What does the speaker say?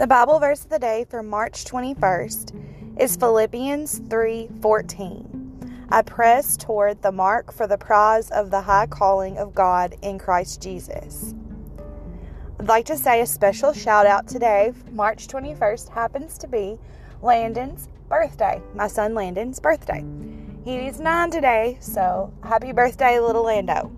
The Bible verse of the day for March 21st is Philippians 3:14. I press toward the mark for the prize of the high calling of God in Christ Jesus. I'd like to say a special shout out today. March 21st happens to be Landon's birthday, my son Landon's birthday. He is 9 today, so happy birthday, little Lando.